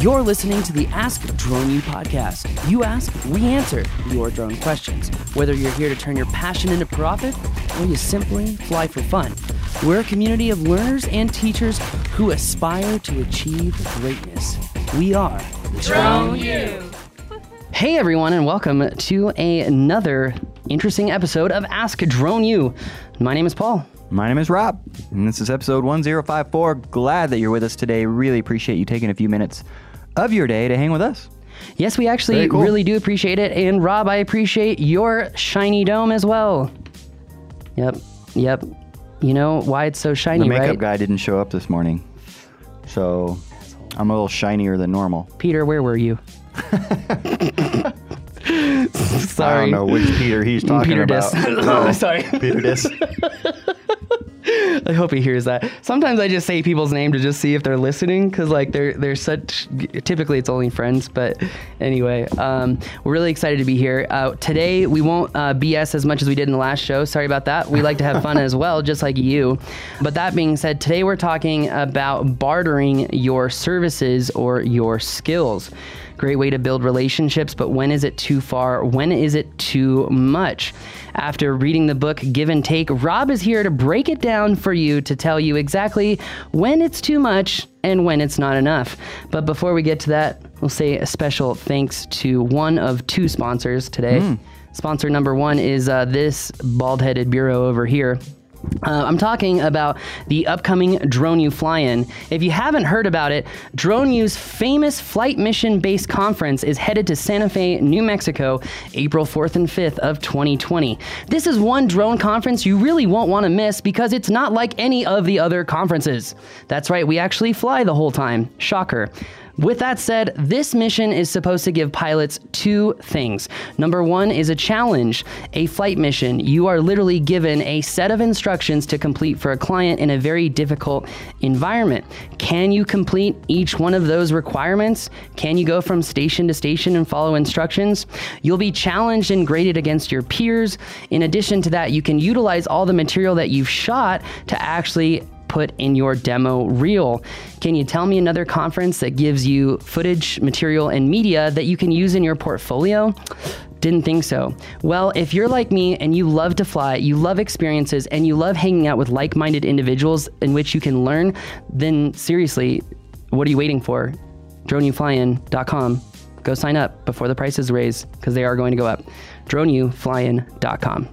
You're listening to the Ask Drone U podcast. You ask, we answer your drone questions. Whether you're here to turn your passion into profit or you simply fly for fun, we're a community of learners and teachers who aspire to achieve greatness. We are Drone U. Hey everyone, and welcome to another interesting episode of Ask Drone U. My name is Paul. My name is Rob, and this is episode 1054. Glad that you're with us today. Really appreciate you taking a few minutes of your day to hang with us. Yes, we actually really do appreciate it. And Rob, I appreciate your shiny dome as well. Yep. You know why it's so shiny, right? The makeup guy didn't show up this morning, so I'm a little shinier than normal. Peter, where were you? Sorry. I don't know which Peter he's talking about. Oh, sorry. Peter Dis. I hope he hears that. Sometimes I just say people's name to just see if they're listening, because like they're such. Typically, it's only friends, but anyway, we're really excited to be here today. We won't BS as much as we did in the last show. Sorry about that. We like to have fun as well, just like you. But that being said, today we're talking about bartering your services or your skills. Great way to build relationships, but when is it too far? When is it too much? After reading the book Give and Take, Rob is here to break it down for you, to tell you exactly when it's too much and when it's not enough. But before we get to that, we'll say a special thanks to one of two sponsors today. Sponsor number one is this bald-headed bureau over here. I'm talking about the upcoming DroneU Fly-In. If you haven't heard about it, DroneU's famous flight mission-based conference is headed to Santa Fe, New Mexico, April 4th and 5th of 2020. This is one drone conference you really won't want to miss, because it's not like any of the other conferences. That's right, we actually fly the whole time. Shocker. With that said, this mission is supposed to give pilots two things. Number one is a challenge, a flight mission. You are literally given a set of instructions to complete for a client in a very difficult environment. Can you complete each one of those requirements? Can you go from station to station and follow instructions? You'll be challenged and graded against your peers. In addition to that, you can utilize all the material that you've shot to actually put in your demo reel. Can you tell me another conference that gives you footage, material, and media that you can use in your portfolio? Didn't think so. Well, if you're like me and you love to fly, you love experiences, and you love hanging out with like-minded individuals in which you can learn, then seriously, what are you waiting for? DroneUFlyIn.com. Go sign up before the prices raise, because they are going to go up. DroneUFlyIn.com.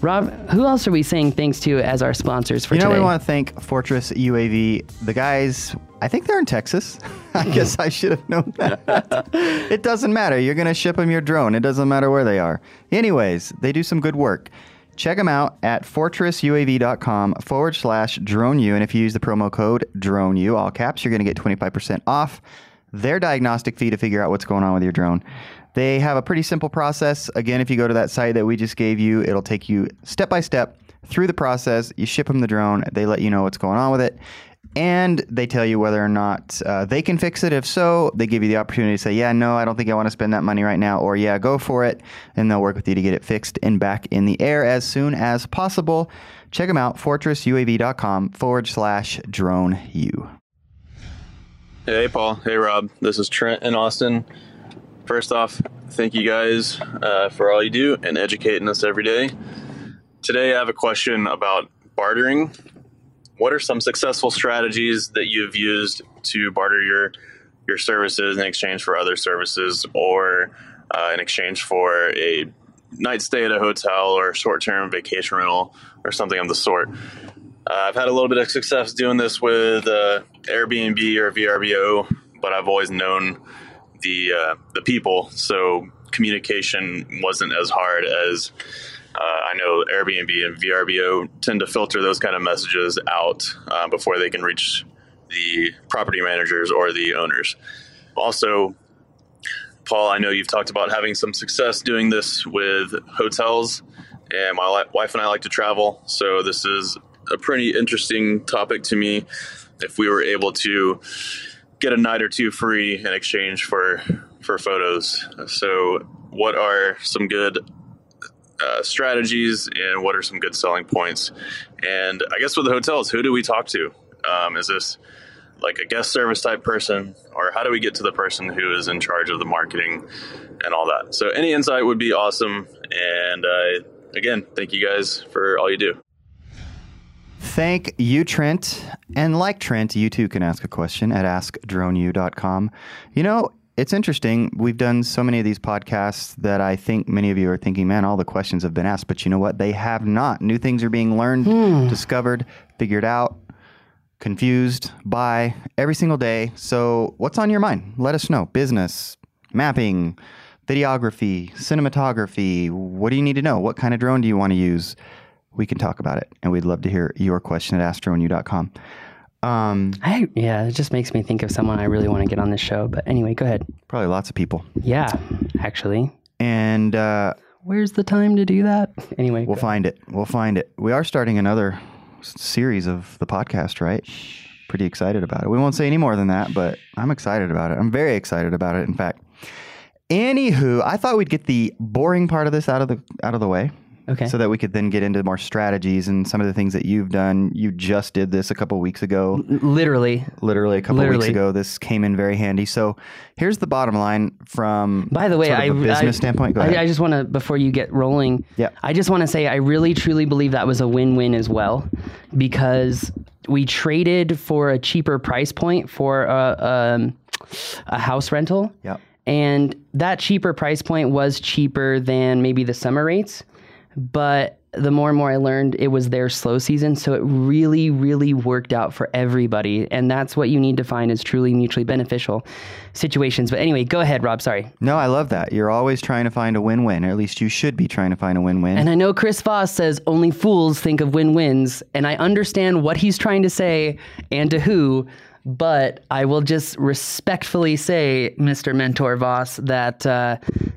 Rob, who else are we saying thanks to as our sponsors for today? We want to thank Fortress UAV. The guys, I think they're in Texas. I guess I should have known that. It doesn't matter. You're going to ship them your drone. It doesn't matter where they are. Anyways, they do some good work. Check them out at fortressuav.com/DroneU. And if you use the promo code DroneU, all caps, you're going to get 25% off their diagnostic fee to figure out what's going on with your drone. They have a pretty simple process. Again, if you go to that site that we just gave you, it'll take you step by step through the process. You ship them the drone. They let you know what's going on with it. And they tell you whether or not they can fix it. If so, they give you the opportunity to say, yeah, no, I don't think I want to spend that money right now. Or, yeah, go for it. And they'll work with you to get it fixed and back in the air as soon as possible. Check them out, fortressuav.com/DroneU. Hey, Paul. Hey, Rob. This is Trent in Austin. First off, thank you guys for all you do and educating us every day. Today, I have a question about bartering. What are some successful strategies that you've used to barter your services in exchange for other services, or in exchange for a night stay at a hotel or short-term vacation rental or something of the sort? I've had a little bit of success doing this with Airbnb or VRBO, but I've always known the people, so communication wasn't as hard as I know Airbnb and VRBO tend to filter those kind of messages out before they can reach the property managers or the owners. Also, Paul, I know you've talked about having some success doing this with hotels, and my wife and I like to travel, so this is a pretty interesting topic to me. If we were able to get a night or two free in exchange for photos. So what are some good strategies, and what are some good selling points? And I guess with the hotels, who do we talk to? Is this like a guest service type person, or or how do we get to the person who is in charge of the marketing and all that? So any insight would be awesome. And again, thank you guys for all you do. Thank you, Trent. And like Trent, you too can ask a question at askdroneu.com. You know, it's interesting. We've done so many of these podcasts that I think many of you are thinking, man, all the questions have been asked. But you know what? They have not. New things are being learned, discovered, figured out, confused by every single day. So what's on your mind? Let us know. Business, mapping, videography, cinematography. What do you need to know? What kind of drone do you want to use? We can talk about it. And we'd love to hear your question at askdroneu.com. Yeah, it just makes me think of someone I really want to get on this show. But anyway, go ahead. Probably lots of people. Yeah, actually. And where's the time to do that? Anyway, we'll find it. We'll find it. We are starting another series of the podcast, right? Pretty excited about it. We won't say any more than that, but I'm excited about it. I'm very excited about it, in fact. Anywho, I thought we'd get the boring part of this out of the way. Okay. So that we could then get into more strategies and some of the things that you've done. You just did this a couple of weeks ago. Literally a couple of weeks ago. This came in very handy. So here's the bottom line from By the way, sort of a business standpoint. Go ahead. I just want to, before you get rolling, I just want to say I really truly believe that was a win-win as well, because we traded for a cheaper price point for a house rental. Yeah. And that cheaper price point was cheaper than maybe the summer rates. But the more and more I learned, it was their slow season. So it really, really worked out for everybody. And that's what you need to find is truly mutually beneficial situations. But anyway, go ahead, Rob. Sorry. No, I love that. You're always trying to find a win-win, or at least you should be trying to find a win-win. And I know Chris Voss says only fools think of win-wins. And I understand what he's trying to say and to who. But I will just respectfully say, Mr. Mentor Voss, that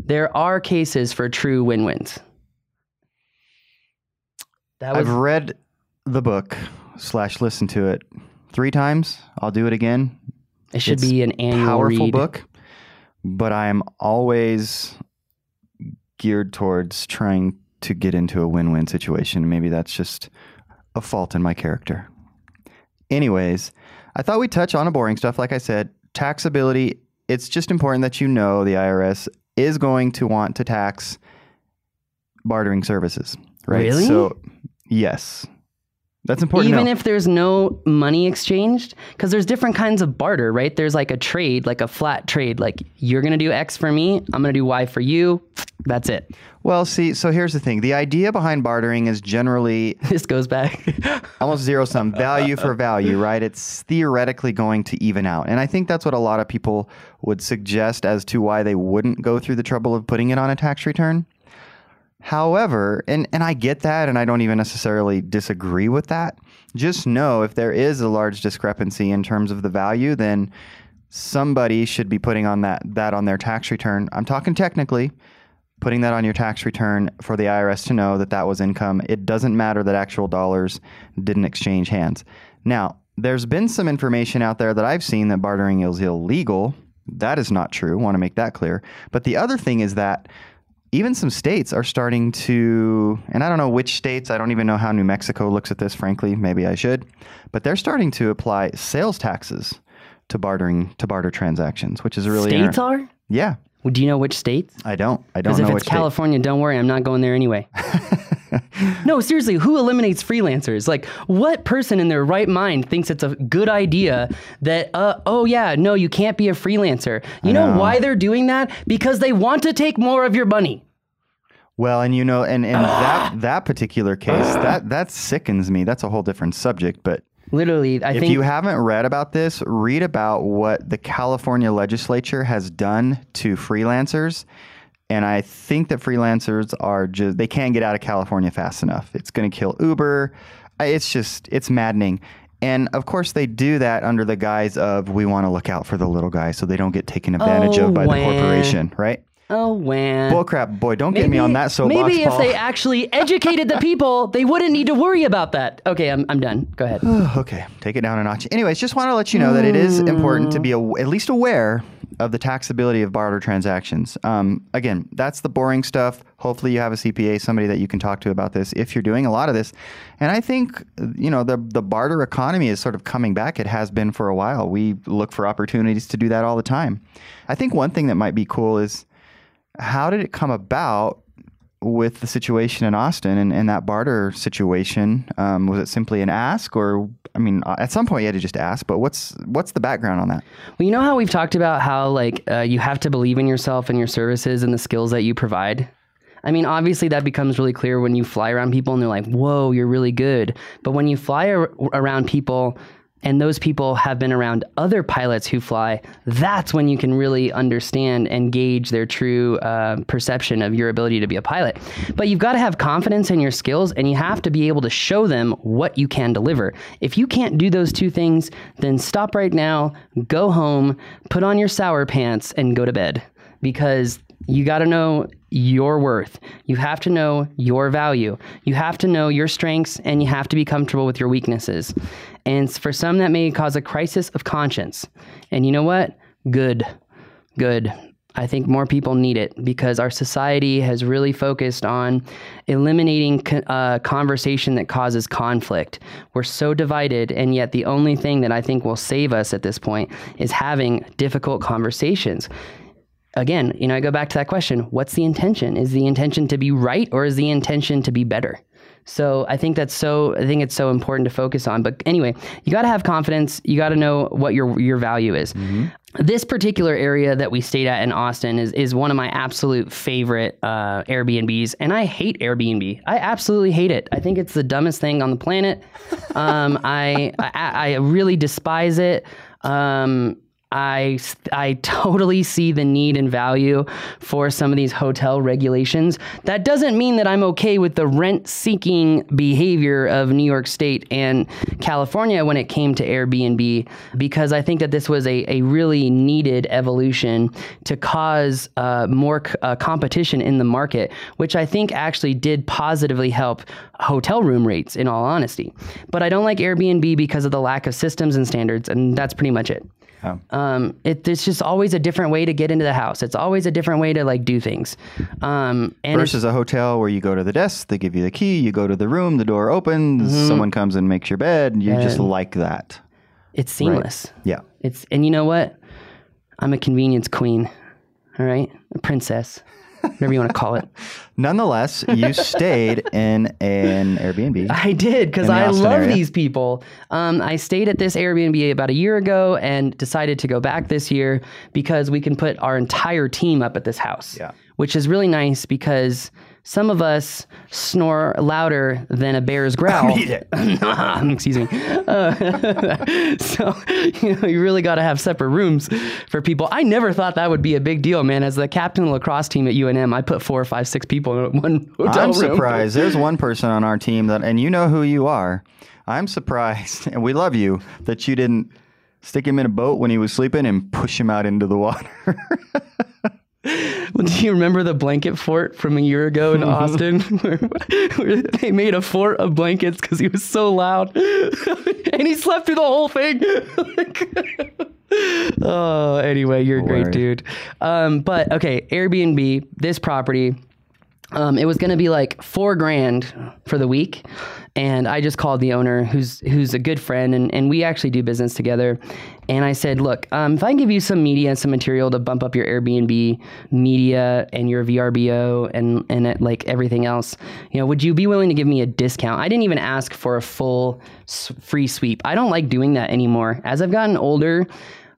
there are cases for true win-wins. I've read the book / listened to it 3 times. I'll do it again. It should be an annual powerful read. Book, but I am always geared towards trying to get into a win-win situation. Maybe that's just a fault in my character. Anyways, I thought we'd touch on the boring stuff. Like I said, taxability. It's just important that you know the IRS is going to want to tax bartering services. Right? Really? So, yes. That's important. Even if there's no money exchanged, because there's different kinds of barter, right? There's like a trade, like a flat trade, like you're going to do X for me, I'm going to do Y for you. That's it. Well, see, so here's the thing. The idea behind bartering is generally... This goes back. almost zero-sum. Value for value, right? It's theoretically going to even out. And I think that's what a lot of people would suggest as to why they wouldn't go through the trouble of putting it on a tax return. However, and I get that, and I don't even necessarily disagree with that. Just know if there is a large discrepancy in terms of the value, then somebody should be putting on that on their tax return. I'm talking technically, putting that on your tax return for the IRS to know that that was income. It doesn't matter that actual dollars didn't exchange hands. Now, there's been some information out there that I've seen that bartering is illegal. That is not true. I want to make that clear. But the other thing is that even some states are starting to, and I don't know which states, I don't even know how New Mexico looks at this, frankly, maybe I should, but they're starting to apply sales taxes to barter transactions, which is really... States are? Yeah. Well, do you know which states? I don't know which states. Because if it's California, don't worry, I'm not going there anyway. No, seriously, who eliminates freelancers? Like, what person in their right mind thinks it's a good idea that, you can't be a freelancer? You know why they're doing that? Because they want to take more of your money. Well, and you know, and that particular case, that sickens me. That's a whole different subject, but... Literally, I think... If you haven't read about this, read about what the California legislature has done to freelancers. And I think that freelancers are just... They can't get out of California fast enough. It's going to kill Uber. It's just... It's maddening. And, of course, they do that under the guise of, we want to look out for the little guy so they don't get taken advantage of by the corporation, right? Oh, man. Bullcrap, boy. Don't get me on that soapbox, Maybe if Paul. They actually educated the people, they wouldn't need to worry about that. Okay, I'm done. Go ahead. Okay, take it down a notch. Anyways, just want to let you know that it is important to be at least aware of the taxability of barter transactions. Again, that's the boring stuff. Hopefully you have a CPA, somebody that you can talk to about this if you're doing a lot of this. And I think, you know, the barter economy is sort of coming back. It has been for a while. We look for opportunities to do that all the time. I think one thing that might be cool is how did it come about with the situation in Austin and that barter situation? Was it simply an ask, or I mean, at some point you had to just ask, but what's the background on that? Well, you know how we've talked about how like you have to believe in yourself and your services and the skills that you provide? I mean, obviously that becomes really clear when you fly around people and they're like, whoa, you're really good. But when you fly around people and those people have been around other pilots who fly, that's when you can really understand and gauge their true perception of your ability to be a pilot. But you've got to have confidence in your skills, and you have to be able to show them what you can deliver. If you can't do those two things, then stop right now, go home, put on your sour pants, and go to bed. Because you got to know your worth. You have to know your value. You have to know your strengths, and you have to be comfortable with your weaknesses. And for some, that may cause a crisis of conscience. And you know what? Good. Good. I think more people need it, because our society has really focused on eliminating conversation that causes conflict. We're so divided, and yet the only thing that I think will save us at this point is having difficult conversations. Again, you know, I go back to that question. What's the intention? Is the intention to be right, or is the intention to be better? So I think that's so, I think it's so important to focus on. But anyway, you got to have confidence. You got to know what your value is. Mm-hmm. This particular area that we stayed at in Austin is one of my absolute favorite Airbnbs. And I hate Airbnb. I absolutely hate it. I think it's the dumbest thing on the planet. I really despise it. I totally see the need and value for some of these hotel regulations. That doesn't mean that I'm okay with the rent-seeking behavior of New York State and California when it came to Airbnb, because I think that this was a really needed evolution to cause more competition in the market, which I think actually did positively help hotel room rates, in all honesty. But I don't like Airbnb because of the lack of systems and standards, and that's pretty much it. Oh. It's just always a different way to get into the house. It's always a different way to like do things. And versus a hotel where you go to the desk, they give you the key, you go to the room, the door opens, mm-hmm. someone comes and makes your bed. You just like that. It's seamless. Right? Yeah. And you know what? I'm a convenience queen. All right. A princess. Whatever you want to call it. Nonetheless, you stayed in an Airbnb. I did, because I love these people. I stayed at this Airbnb about a year ago and decided to go back this year because we can put our entire team up at this house, which is really nice because some of us snore louder than a bear's growl. Excuse me. So you really got to have separate rooms for people. I never thought that would be a big deal, man. As the captain of the lacrosse team at UNM, I put 4 or 5, 6 people in one hotel room. I'm surprised. There's one person on our team that, and you know who you are. I'm surprised, and we love you, that you didn't stick him in a boat when he was sleeping and push him out into the water. Well, do you remember the blanket fort from a year ago in Austin? Where they made a fort of blankets because he was so loud. And he slept through the whole thing. Oh, anyway, you're a great dude. But okay, Airbnb, this property, it was going to be like $4,000 for the week. And I just called the owner, who's a good friend, and we actually do business together. And I said, look, if I can give you some media and some material to bump up your Airbnb media and your VRBO and like everything else, you know, would you be willing to give me a discount? I didn't even ask for a full free sweep. I don't like doing that anymore. As I've gotten older,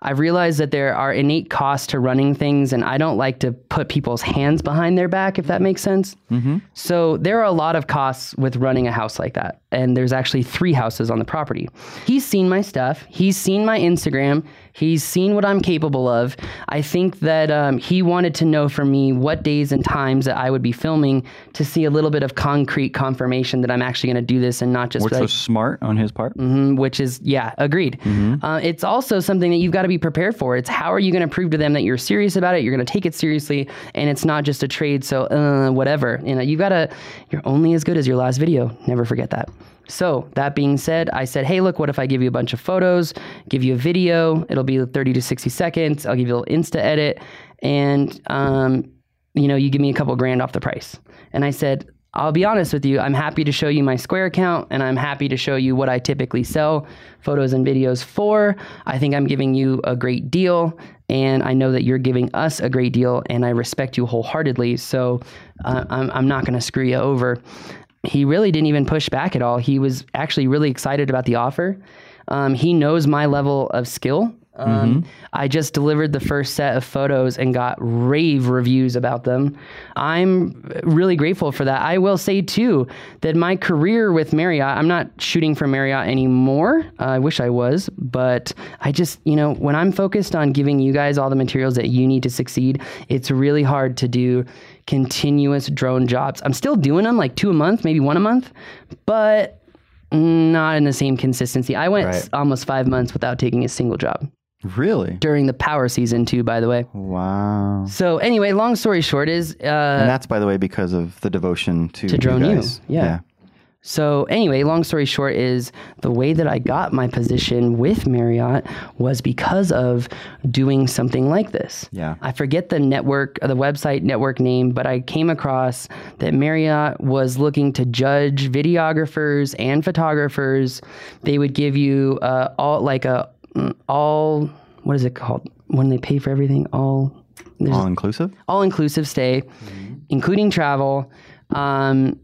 I've realized that there are innate costs to running things, and I don't like to put people's hands behind their back, if that makes sense. Mm-hmm. So there are a lot of costs with running a house like that. And there's actually 3 houses on the property. He's seen my stuff. He's seen my Instagram. He's seen what I'm capable of. I think that he wanted to know from me what days and times that I would be filming to see a little bit of concrete confirmation that I'm actually going to do this and not just... Which was smart on his part. Mm-hmm, which is, yeah, agreed. Mm-hmm. It's also something that you've got to be prepared for. It's how are you going to prove to them that you're serious about it, you're going to take it seriously, and it's not just a trade, so whatever. You know, you're only as good as your last video. Never forget that. So that being said, I said, hey, look, what if I give you a bunch of photos, give you a video, it'll be 30 to 60 seconds. I'll give you a little Insta edit. And, you know, you give me a couple grand off the price. And I said, I'll be honest with you, I'm happy to show you my Square account, and I'm happy to show you what I typically sell photos and videos for. I think I'm giving you a great deal, and I know that you're giving us a great deal, and I respect you wholeheartedly. So I'm not going to screw you over. He really didn't even push back at all. He was actually really excited about the offer. He knows my level of skill. I just delivered the first set of photos and got rave reviews about them. I'm really grateful for that. I will say too, that my career with Marriott, I'm not shooting for Marriott anymore. I wish I was, but I just, you know, when I'm focused on giving you guys all the materials that you need to succeed, it's really hard to do continuous drone jobs. I'm still doing them like 2 a month, maybe 1 a month, but not in the same consistency. I went almost 5 months without taking a single job. Really? During the power season too, by the way. Wow. So anyway, long story short is... and that's, by the way, because of the devotion to Drone U. Yeah. So anyway, long story short is the way that I got my position with Marriott was because of doing something like this. Yeah. I forget the network, the website network name, but I came across that Marriott was looking to judge videographers and photographers. They would give you what is it called? When they pay for everything, all-inclusive? All-inclusive stay, including travel. I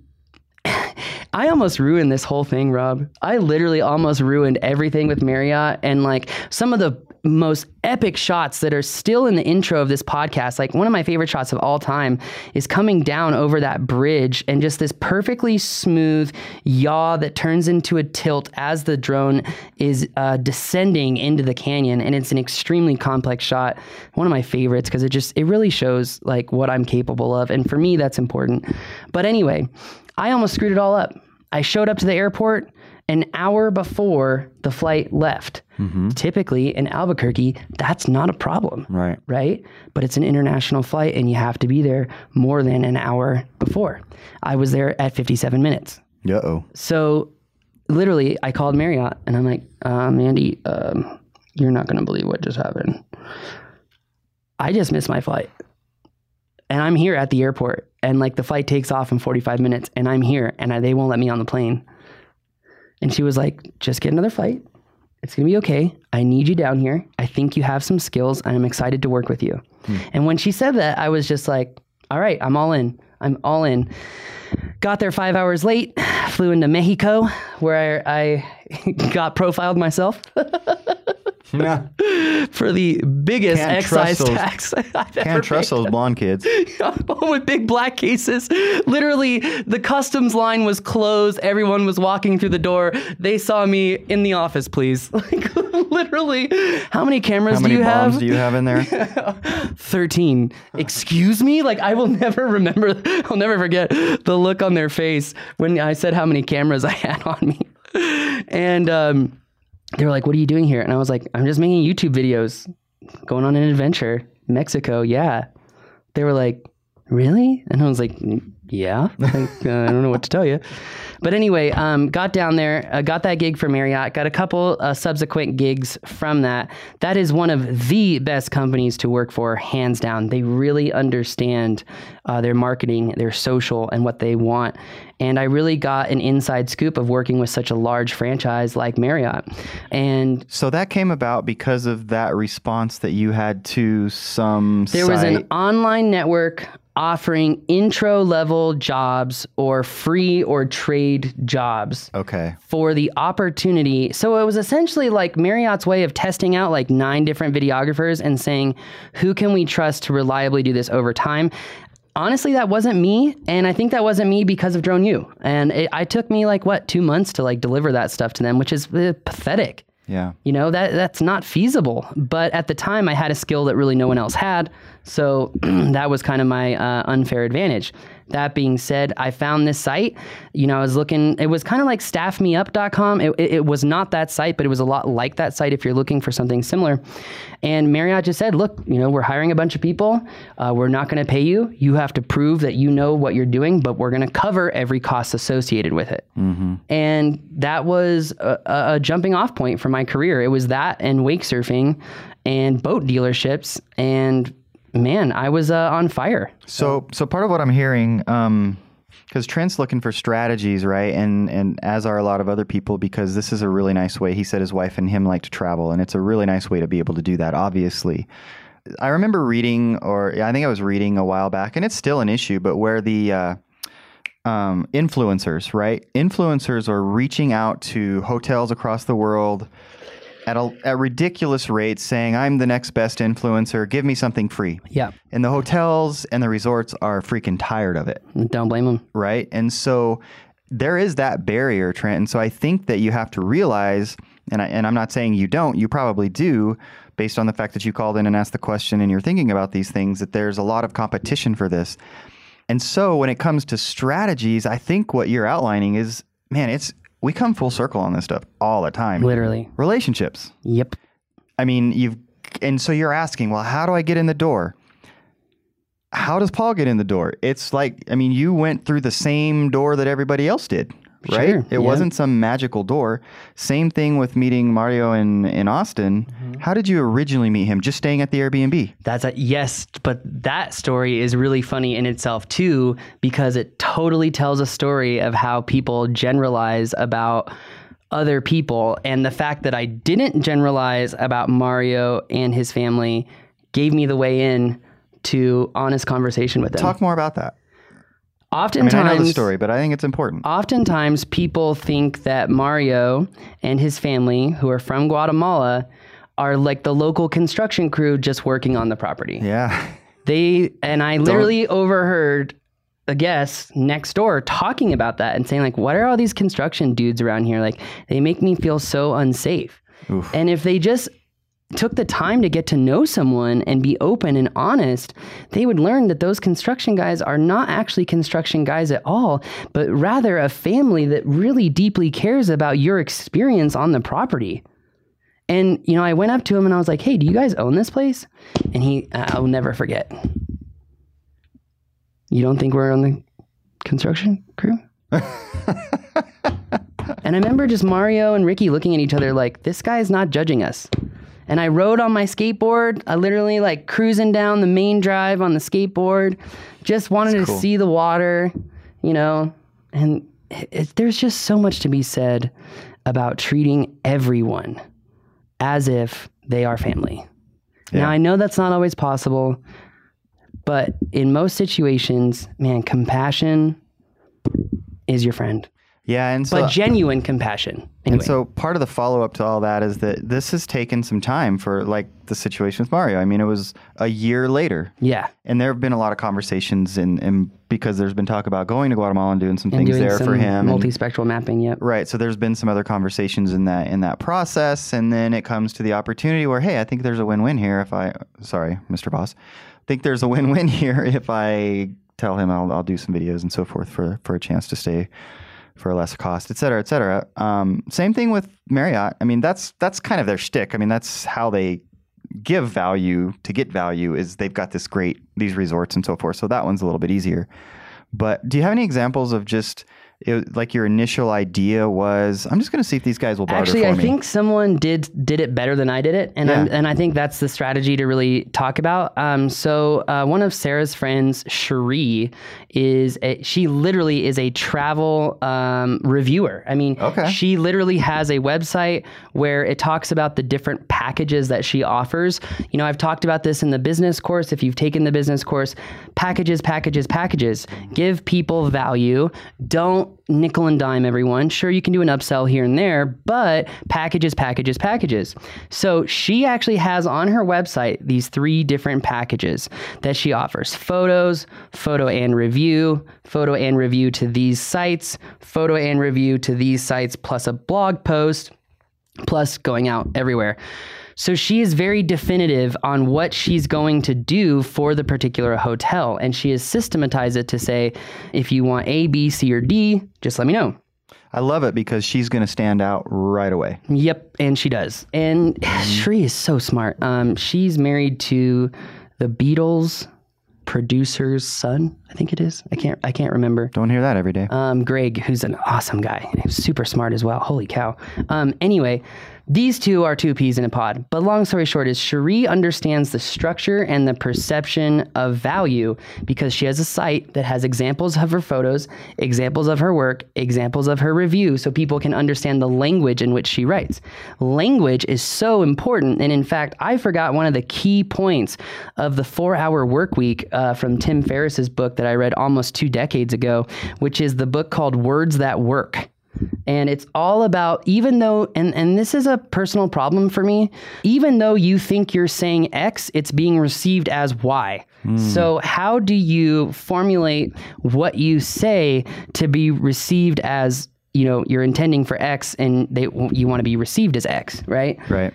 almost ruined this whole thing, Rob. I literally almost ruined everything with Marriott, and like some of the most epic shots that are still in the intro of this podcast. Like one of my favorite shots of all time is coming down over that bridge and just this perfectly smooth yaw that turns into a tilt as the drone is descending into the canyon. And it's an extremely complex shot. One of my favorites, because it really shows like what I'm capable of. And for me, that's important. But anyway, I almost screwed it all up. I showed up to the airport an hour before the flight left. Typically in Albuquerque, that's not a problem, right? But it's an international flight and you have to be there more than an hour before. I was there at 57 minutes. So literally I called Marriott and I'm like, Mandy, you're not going to believe what just happened. I just missed my flight. And I'm here at the airport, and like the flight takes off in 45 minutes and I'm here, and they won't let me on the plane. And she was like, just get another flight. It's going to be okay. I need you down here. I think you have some skills and I'm excited to work with you. And when she said that, I was just like, all right, I'm all in. Got there 5 hours late, flew into Mexico where I got profiled myself. For the biggest excise tax I've ever Can't trust those blonde kids. With big black cases. Literally, the customs line was closed. Everyone was walking through the door. They saw me in the office, please. Like, literally, how many cameras do you have? How many bombs do you have in there? 13. Excuse me? Like, I will never remember. I'll never forget the look on their face when I said how many cameras I had on me. And, they were like, what are you doing here? And I was like, I'm just making YouTube videos, going on an adventure, Mexico. Yeah. They were like, really? And I was like, yeah, I don't know what to tell you. But anyway, got down there, got that gig for Marriott, got a couple subsequent gigs from that. That is one of the best companies to work for, hands down. They really understand their marketing, their social, and what they want. And I really got an inside scoop of working with such a large franchise like Marriott. And so that came about because of that response that you had to some site. There was an online network offering intro level jobs or free or trade jobs for the opportunity. So it was essentially like Marriott's way of testing out like 9 different videographers and saying, who can we trust to reliably do this over time? Honestly, that wasn't me. And I think that wasn't me because of Drone U. And it took me like 2 months to like deliver that stuff to them, which is pathetic. Yeah. You know, that's not feasible. But at the time, I had a skill that really no one else had. So that was kind of my unfair advantage. That being said, I found this site. You know, I was looking, it was kind of like staffmeup.com. It was not that site, but it was a lot like that site if you're looking for something similar. And Marriott just said, look, you know, we're hiring a bunch of people. We're not going to pay you. You have to prove that you know what you're doing, but we're going to cover every cost associated with it. Mm-hmm. And that was a jumping off point for my career. It was that and wake surfing and boat dealerships, and man, I was on fire. So part of what I'm hearing, because Trent's looking for strategies, right? And as are a lot of other people, because this is a really nice way. He said his wife and him like to travel, and it's a really nice way to be able to do that, obviously. I remember reading, or I think I was reading a while back, and it's still an issue, but where the influencers, right? Influencers are reaching out to hotels across the world at ridiculous rates, saying, I'm the next best influencer, give me something free. Yeah. And the hotels and the resorts are freaking tired of it. Don't blame them. Right? And so there is that barrier, Trent. And so I think that you have to realize, and I'm not saying you don't, you probably do, based on the fact that you called in and asked the question and you're thinking about these things, that there's a lot of competition for this. And so when it comes to strategies, I think what you're outlining is, man, we come full circle on this stuff all the time. Literally. Relationships. Yep. I mean, and so you're asking, well, how do I get in the door? How does Paul get in the door? It's like, I mean, you went through the same door that everybody else did, right? Sure, it wasn't some magical door. Same thing with meeting Mario in Austin. Mm-hmm. How did you originally meet him? Just staying at the Airbnb? Yes, but that story is really funny in itself too, because it totally tells a story of how people generalize about other people. And the fact that I didn't generalize about Mario and his family gave me the way in to honest conversation with him. Talk more about that. Oftentimes, I know the story, but I think it's important. Oftentimes, people think that Mario and his family, who are from Guatemala, are like the local construction crew just working on the property. Yeah. I literally overheard a guest next door talking about that and saying, like, what are all these construction dudes around here? Like, they make me feel so unsafe. Oof. And if they just took the time to get to know someone and be open and honest, they would learn that those construction guys are not actually construction guys at all, but rather a family that really deeply cares about your experience on the property. And, you know, I went up to him and I was like, hey, do you guys own this place? And I'll never forget. You don't think we're on the construction crew? And I remember just Mario and Ricky looking at each other like, this guy's not judging us. And I rode on my skateboard. I literally like cruising down the main drive on the skateboard. Just wanted to see the water, you know. And there's just so much to be said about treating everyone as if they are family. Yeah. Now, I know that's not always possible, but in most situations, man, compassion is your friend. Yeah, and so, but genuine compassion. Anyway. And so part of the follow-up to all that is that this has taken some time for, like, the situation with Mario. I mean, it was a year later. Yeah. And there have been a lot of conversations, and because there's been talk about going to Guatemala and doing some things there for him. Multispectral mapping, yep. Right, so there's been some other conversations in that process, and then it comes to the opportunity where, hey, I think there's a win-win here if I... Sorry, Mr. Boss. I think there's a win-win here if I tell him I'll do some videos and so forth for a chance to stay for less cost, et cetera, et cetera. Same thing with Marriott. I mean, that's kind of their shtick. I mean, that's how they give value to get value, is they've got these resorts and so forth. So that one's a little bit easier. But do you have any examples of just like your initial idea was, I'm just going to see if these guys will barter for me? Actually, I think someone did it better than I did it. And yeah. And I think that's the strategy to really talk about. So one of Sarah's friends, Cherie, she literally is a travel reviewer. I mean, She literally has a website where it talks about the different packages that she offers. You know, I've talked about this in the business course. If you've taken the business course, packages, give people value. Don't nickel and dime everyone. Sure, you can do an upsell here and there, but packages. So she actually has on her website these 3 different packages that she offers: photos, photo and review to these sites, photo and review to these sites, plus a blog post, plus going out everywhere. So she is very definitive on what she's going to do for the particular hotel. And she has systematized it to say, if you want A, B, C, or D, just let me know. I love it because she's going to stand out right away. Yep, and she does. And Shree is so smart. She's married to the Beatles producer's son, I think it is. I can't remember. Don't hear that every day. Greg, who's an awesome guy, super smart as well. Holy cow. Anyway, these two are two peas in a pod. But long story short is Shree understands the structure and the perception of value because she has a site that has examples of her photos, examples of her work, examples of her review, so people can understand the language in which she writes. Language is so important. And in fact, I forgot one of the key points of the 4-Hour Workweek from Tim Ferriss's book that I read almost 2 decades ago, which is the book called Words That Work. And it's all about, even though, and this is a personal problem for me, even though you think you're saying X, it's being received as Y. So how do you formulate what you say to be received as, you know, you're intending for X and you want to be received as X, right? Right.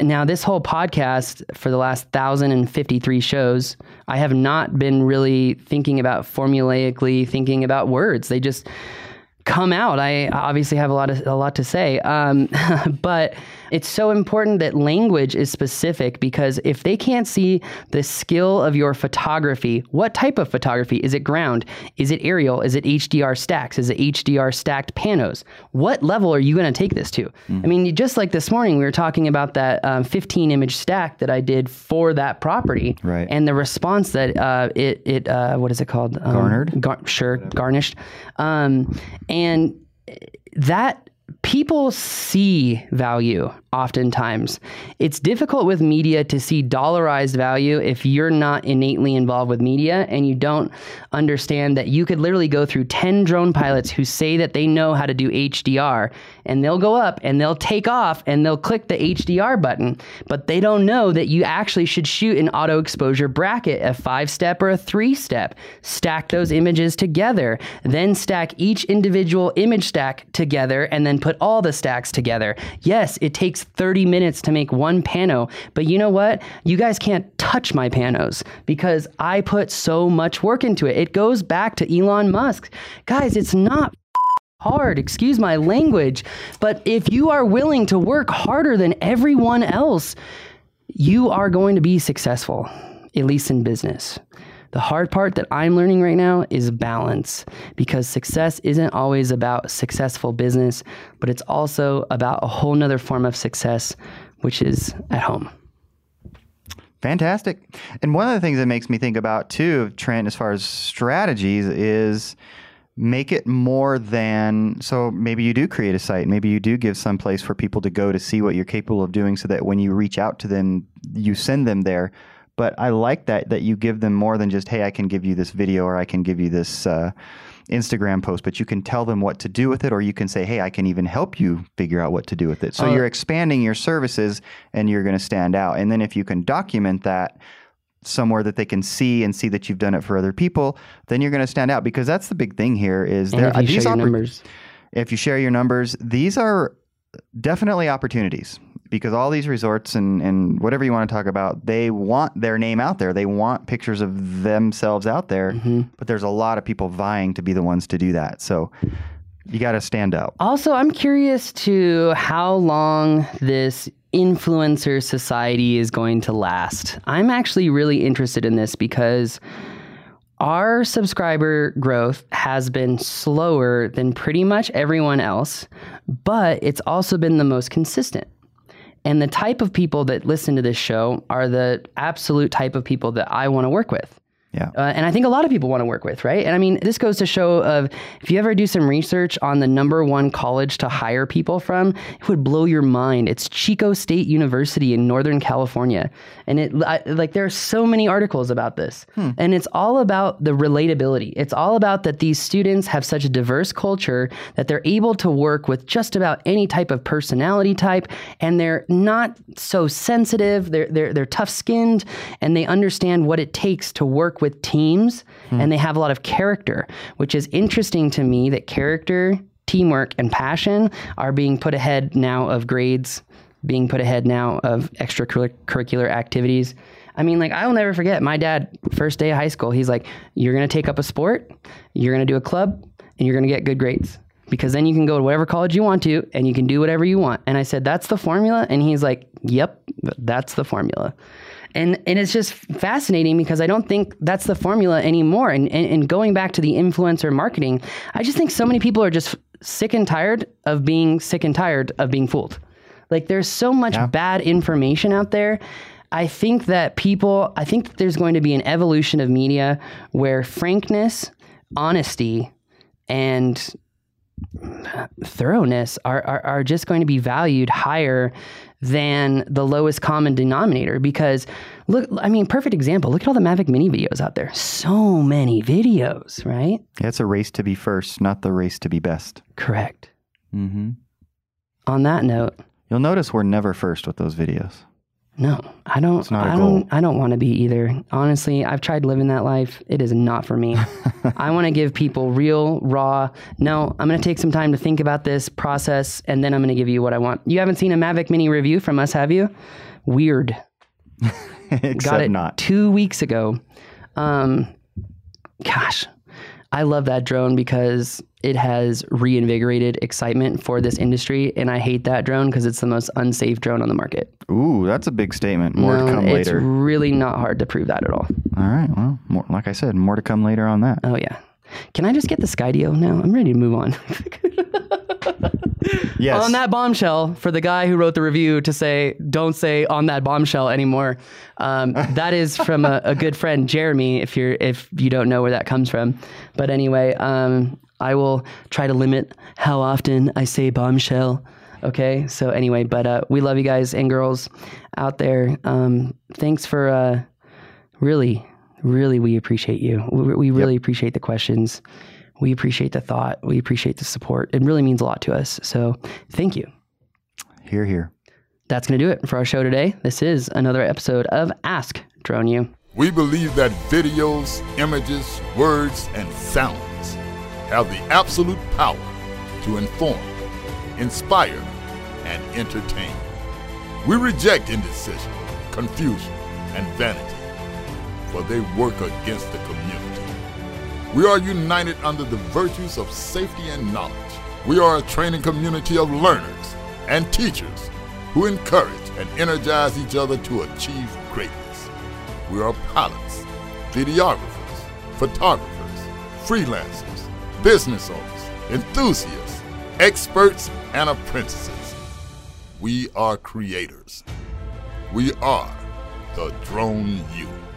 Now, this whole podcast, for the last 1,053 shows, I have not been really thinking about formulaically thinking about words. They just come out. I obviously have a lot to say, but it's so important that language is specific, because if they can't see the skill of your photography, what type of photography? Is it ground? Is it aerial? Is it HDR stacks? Is it HDR stacked panos? What level are you going to take this to? I mean, just like this morning, we were talking about that 15 image stack that I did for that property, right? And the response that what is it called? Garnered? Garnished. And that people see value oftentimes. It's difficult with media to see dollarized value if you're not innately involved with media and you don't understand that you could literally go through 10 drone pilots who say that they know how to do HDR, and they'll go up and they'll take off and they'll click the HDR button, but they don't know that you actually should shoot an auto exposure bracket, a 5-step or a 3-step, stack those images together, then stack each individual image stack together, and then put all the stacks together. Yes, it takes 30 minutes to make one pano, but you know what? You guys can't touch my panos because I put so much work into it. It goes back to Elon Musk. Guys, it's not hard, excuse my language, but if you are willing to work harder than everyone else, you are going to be successful, at least in business. The hard part that I'm learning right now is balance, because success isn't always about successful business, but it's also about a whole nother form of success, which is at home. Fantastic. And one of the things that makes me think about too, Trent, as far as strategies is make it more than, so maybe you do create a site, maybe you do give some place for people to go to see what you're capable of doing so that when you reach out to them, you send them there. But I like that you give them more than just, hey, I can give you this video or I can give you this Instagram post, but you can tell them what to do with it, or you can say, hey, I can even help you figure out what to do with it. So you're expanding your services and you're going to stand out. And then if you can document that somewhere that they can see and see that you've done it for other people, then you're going to stand out, because that's the big thing here is there are these numbers. If you share your numbers, these are definitely opportunities. Because all these resorts and whatever you want to talk about, they want their name out there. They want pictures of themselves out there. Mm-hmm. But there's a lot of people vying to be the ones to do that. So you got to stand out. Also, I'm curious to how long this influencer society is going to last. I'm actually really interested in this because our subscriber growth has been slower than pretty much everyone else, but it's also been the most consistent. And the type of people that listen to this show are the absolute type of people that I want to work with. Yeah. And I think a lot of people want to work with, right? And I mean, this goes to show of, if you ever do some research on the #1 college to hire people from, it would blow your mind. It's Chico State University in Northern California. And there are so many articles about this. And it's all about the relatability. It's all about that these students have such a diverse culture that they're able to work with just about any type of personality type. And they're not so sensitive. They're tough skinned, and they understand what it takes to work with teams, and they have a lot of character, which is interesting to me, that character, teamwork, and passion are being put ahead now of grades, being put ahead now of extracurricular activities. I mean, like, I'll never forget my dad, first day of high school, he's like, you're going to take up a sport, you're going to do a club, and you're going to get good grades, because then you can go to whatever college you want to and you can do whatever you want. And I said, that's the formula? And he's like, yep, that's the formula. And it's just fascinating, because I don't think that's the formula anymore. And going back to the influencer marketing, I just think so many people are just sick and tired of being fooled. Like, there's so much bad information out there. I think that there's going to be an evolution of media where frankness, honesty, and thoroughness are just going to be valued higher than the lowest common denominator. Because look, I mean, perfect example, look at all the Mavic Mini videos out there. So many videos, right? Yeah, it's a race to be first, not the race to be best. Correct. Mm-hmm. On that note, you'll notice we're never first with those videos. No, I don't. It's not a goal. I don't want to be either. Honestly, I've tried living that life. It is not for me. I want to give people real, raw. No, I'm going to take some time to think about this process, and then I'm going to give you what I want. You haven't seen a Mavic Mini review from us, have you? Weird. Except got it not. 2 weeks ago. Gosh, I love that drone because it has reinvigorated excitement for this industry, and I hate that drone because it's the most unsafe drone on the market. Ooh, that's a big statement. More to come later. It's really not hard to prove that at all. All right, well, like I said, more to come later on that. Oh, yeah. Can I just get the Skydio now? I'm ready to move on. Yes. On that bombshell, for the guy who wrote the review to say, don't say on that bombshell anymore. That is from a good friend, Jeremy, if you don't know where that comes from. But anyway, I will try to limit how often I say bombshell. Okay. So anyway, but we love you guys and girls out there. Thanks for really, really, we appreciate you. We really appreciate the questions. We appreciate the thought. We appreciate the support. It really means a lot to us. So thank you. Hear, hear. That's going to do it for our show today. This is another episode of Ask Drone U. We believe that videos, images, words, and sounds have the absolute power to inform, inspire, and entertain. We reject indecision, confusion, and vanity, for they work against the community. We are united under the virtues of safety and knowledge. We are a training community of learners and teachers who encourage and energize each other to achieve greatness. We are pilots, videographers, photographers, freelancers, business owners, enthusiasts, experts, and apprentices. We are creators. We are the Drone U.